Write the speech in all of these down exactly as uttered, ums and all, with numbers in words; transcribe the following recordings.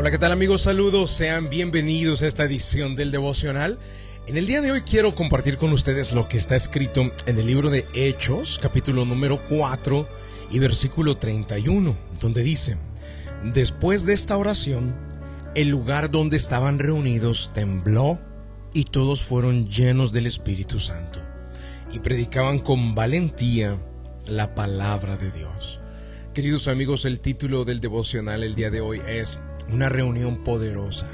Hola, ¿qué tal amigos? Saludos, sean bienvenidos a esta edición del devocional. En el día de hoy quiero compartir con ustedes lo que está escrito en el libro de Hechos, capítulo número cuatro y versículo treinta y uno, donde dice: después de esta oración, el lugar donde estaban reunidos tembló y todos fueron llenos del Espíritu Santo y predicaban con valentía la palabra de Dios. Queridos amigos, el título del devocional el día de hoy es una reunión poderosa.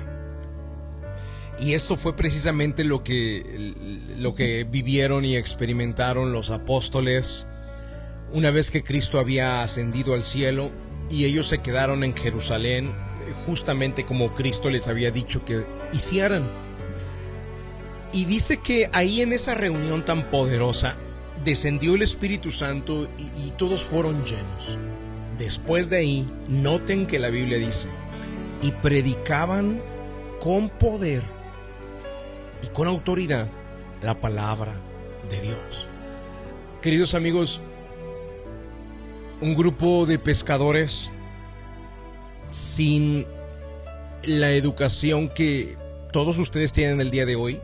Y esto fue precisamente lo que, lo que vivieron y experimentaron los apóstoles una vez que Cristo había ascendido al cielo y ellos se quedaron en Jerusalén, justamente como Cristo les había dicho que hicieran. Y dice que ahí en esa reunión tan poderosa descendió el Espíritu Santo y, y todos fueron llenos. Después de ahí, noten que la Biblia dice: y predicaban con poder y con autoridad la palabra de Dios. Queridos amigos, un grupo de pescadores sin la educación que todos ustedes tienen el día de hoy,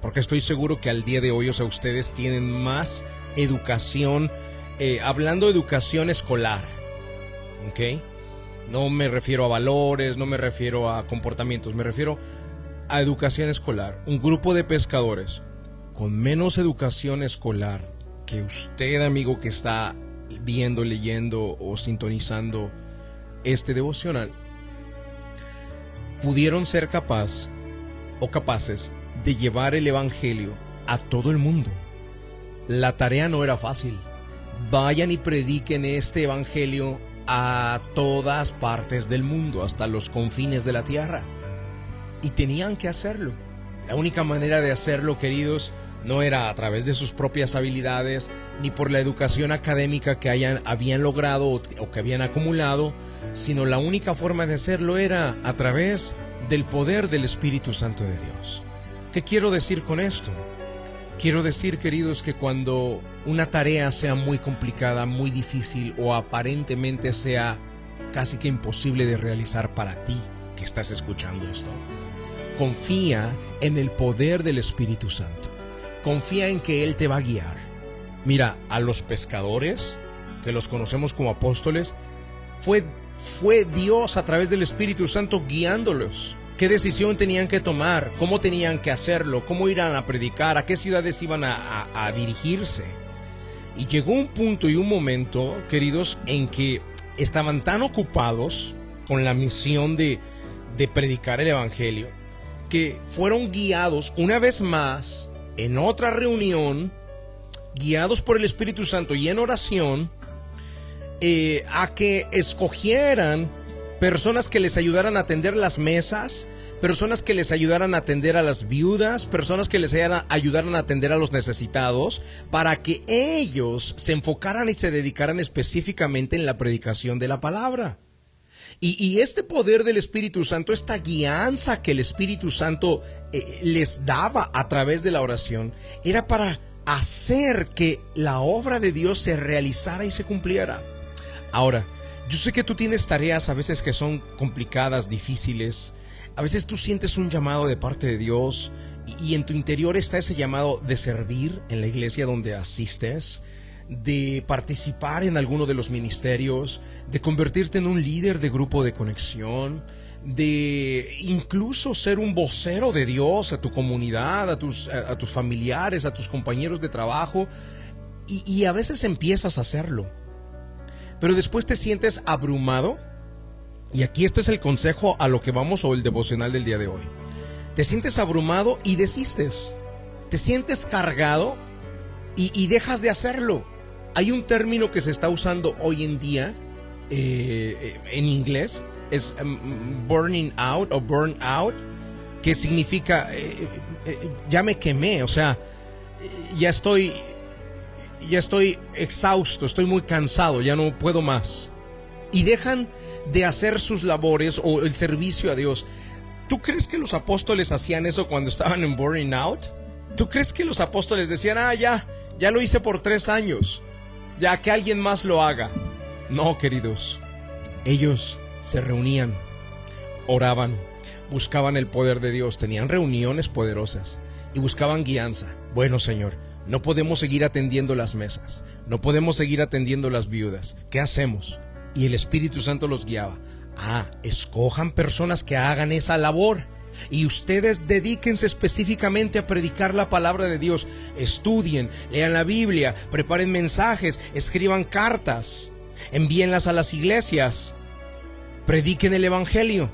porque estoy seguro que al día de hoy, o sea, ustedes tienen más educación, eh, hablando de educación escolar, ¿ok? No me refiero a valores, no me refiero a comportamientos, me refiero a educación escolar. Un grupo de pescadores con menos educación escolar que usted, amigo, que está viendo, leyendo o sintonizando este devocional, pudieron ser capaz o capaces de llevar el evangelio a todo el mundo. La tarea no era fácil. Vayan y prediquen este evangelio a todas partes del mundo, hasta los confines de la tierra. Y tenían que hacerlo. La única manera de hacerlo, queridos, no era a través de sus propias habilidades, ni por la educación académica que hayan, habían logrado o, o que habían acumulado, sino la única forma de hacerlo era a través del poder del Espíritu Santo de Dios. ¿Qué quiero decir con esto? Quiero decir, queridos, que cuando una tarea sea muy complicada, muy difícil o aparentemente sea casi que imposible de realizar para ti que estás escuchando esto, confía en el poder del Espíritu Santo. Confía en que Él te va a guiar. Mira, a los pescadores, que los conocemos como apóstoles, fue, fue Dios a través del Espíritu Santo guiándolos. ¿Qué decisión tenían que tomar? ¿Cómo tenían que hacerlo? ¿Cómo iban a predicar? ¿A qué ciudades iban a, a, a dirigirse? Y llegó un punto y un momento, queridos, en que estaban tan ocupados con la misión de, de predicar el evangelio, que fueron guiados una vez más en otra reunión, guiados por el Espíritu Santo y en oración, eh, a que escogieran personas que les ayudaran a atender las mesas, personas que les ayudaran a atender a las viudas, personas que les ayudaran a atender a los necesitados, para que ellos se enfocaran y se dedicaran específicamente en la predicación de la palabra. Y, y este poder del Espíritu Santo, esta guianza que el Espíritu Santo eh, les daba a través de la oración, era para hacer que la obra de Dios se realizara y se cumpliera. Ahora, yo sé que tú tienes tareas a veces que son complicadas, difíciles. A veces tú sientes un llamado de parte de Dios y, y en tu interior está ese llamado de servir en la iglesia donde asistes, de participar en alguno de los ministerios, de convertirte en un líder de grupo de conexión, de incluso ser un vocero de Dios a tu comunidad, a tus, a, a tus familiares, a tus compañeros de trabajo. Y, y a veces empiezas a hacerlo, pero después te sientes abrumado. Y aquí este es el consejo a lo que vamos, o el devocional del día de hoy. Te sientes abrumado y desistes. Te sientes cargado y, y dejas de hacerlo. Hay un término que se está usando hoy en día eh, en inglés. Es um, burning out o burn out, que significa eh, eh, ya me quemé, o sea, ya estoy... ya estoy exhausto, estoy muy cansado, ya no puedo más. Y dejan de hacer sus labores o el servicio a Dios. ¿Tú crees que los apóstoles hacían eso cuando estaban en burning out? ¿Tú crees que los apóstoles decían: ah, ya, ya lo hice por tres años, ya que alguien más lo haga? No, queridos. Ellos se reunían, oraban, buscaban el poder de Dios, tenían reuniones poderosas y buscaban guianza. Bueno, Señor, no podemos seguir atendiendo las mesas, no podemos seguir atendiendo las viudas, ¿qué hacemos? Y el Espíritu Santo los guiaba. Ah, escojan personas que hagan esa labor. Y ustedes dedíquense específicamente a predicar la palabra de Dios. Estudien, lean la Biblia, preparen mensajes, escriban cartas, envíenlas a las iglesias, prediquen el evangelio,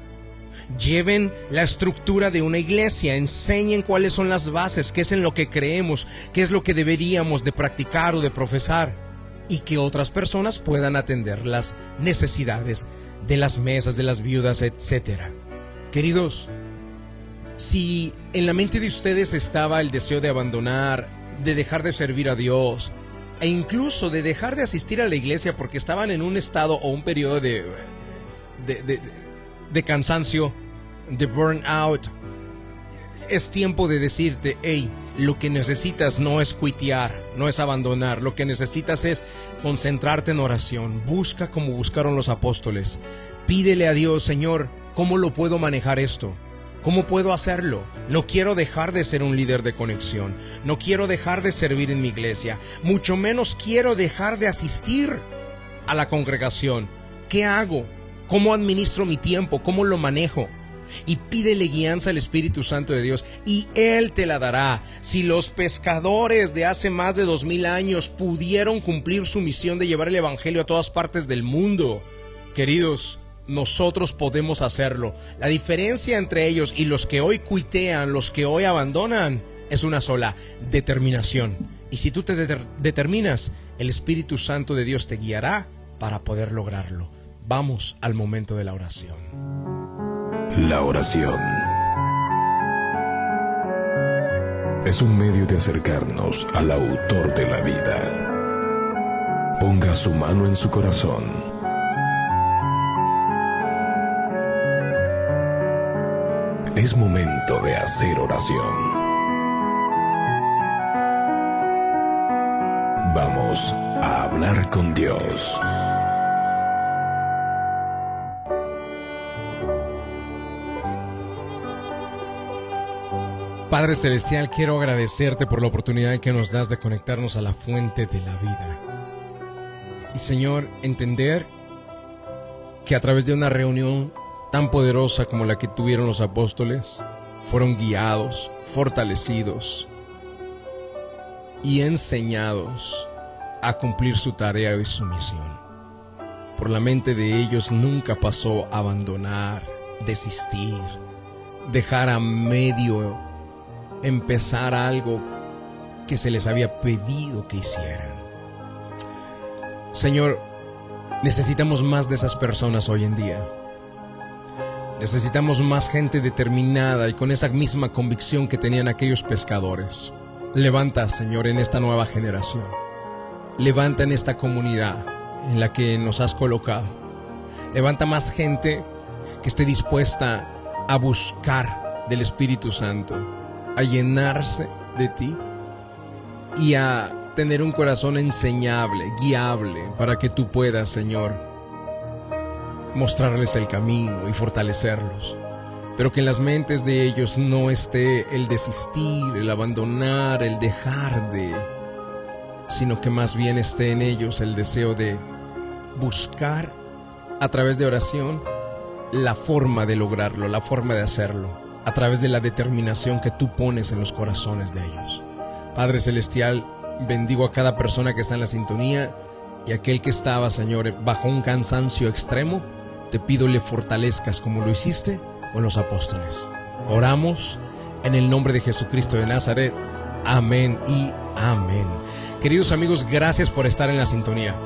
lleven la estructura de una iglesia, enseñen cuáles son las bases, qué es en lo que creemos, qué es lo que deberíamos de practicar o de profesar, y que otras personas puedan atender las necesidades de las mesas, de las viudas, etcétera. Queridos, si en la mente de ustedes estaba el deseo de abandonar, de dejar de servir a Dios, e incluso de dejar de asistir a la iglesia porque estaban en un estado o un periodo de, de, de, de cansancio, de burnout, es tiempo de decirte, hey, lo que necesitas no es cuitear, no es abandonar, lo que necesitas es concentrarte en oración. Busca como buscaron los apóstoles, pídele a Dios, Señor, ¿cómo lo puedo manejar esto? ¿Cómo puedo hacerlo? No quiero dejar de ser un líder de conexión. No quiero dejar de servir en mi iglesia. Mucho menos quiero dejar de asistir a la congregación. ¿Qué hago? ¿Cómo administro mi tiempo? ¿Cómo lo manejo? Y pídele guianza al Espíritu Santo de Dios y Él te la dará. Si los pescadores de hace más de dos mil años pudieron cumplir su misión de llevar el evangelio a todas partes del mundo, queridos, nosotros podemos hacerlo. La diferencia entre ellos y los que hoy cuitean, los que hoy abandonan, es una sola: determinación. Y si tú te determinas, el Espíritu Santo de Dios te guiará para poder lograrlo. Vamos al momento de la oración. La oración es un medio de acercarnos al autor de la vida. Ponga su mano en su corazón. Es momento de hacer oración. Vamos a hablar con Dios. Padre Celestial, quiero agradecerte por la oportunidad que nos das de conectarnos a la fuente de la vida. Y Señor, entender que a través de una reunión tan poderosa como la que tuvieron los apóstoles, fueron guiados, fortalecidos y enseñados a cumplir su tarea y su misión. Por la mente de ellos nunca pasó abandonar, desistir, dejar a medio empezar algo que se les había pedido que hicieran. Señor, necesitamos más de esas personas hoy en día. Necesitamos más gente determinada y con esa misma convicción que tenían aquellos pescadores. Levanta, Señor, en esta nueva generación. Levanta en esta comunidad en la que nos has colocado. Levanta más gente que esté dispuesta a buscar del Espíritu Santo, a llenarse de ti y a tener un corazón enseñable, guiable, para que tú puedas, Señor, mostrarles el camino y fortalecerlos, pero que en las mentes de ellos no esté el desistir, el abandonar, el dejar de, sino que más bien esté en ellos el deseo de buscar a través de oración la forma de lograrlo, la forma de hacerlo, a través de la determinación que tú pones en los corazones de ellos. Padre Celestial, bendigo a cada persona que está en la sintonía y aquel que estaba, Señor, bajo un cansancio extremo. Te pido le fortalezcas como lo hiciste con los apóstoles. Oramos en el nombre de Jesucristo de Nazaret. Amén y amén. Queridos amigos, gracias por estar en la sintonía.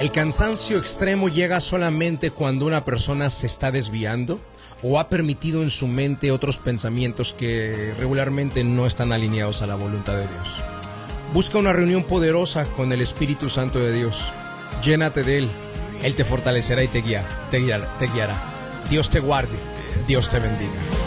El cansancio extremo llega solamente cuando una persona se está desviando o ha permitido en su mente otros pensamientos que regularmente no están alineados a la voluntad de Dios. Busca una reunión poderosa con el Espíritu Santo de Dios. Llénate de Él. Él te fortalecerá y te guiará, te guiará, te guiará. Dios te guarde. Dios te bendiga.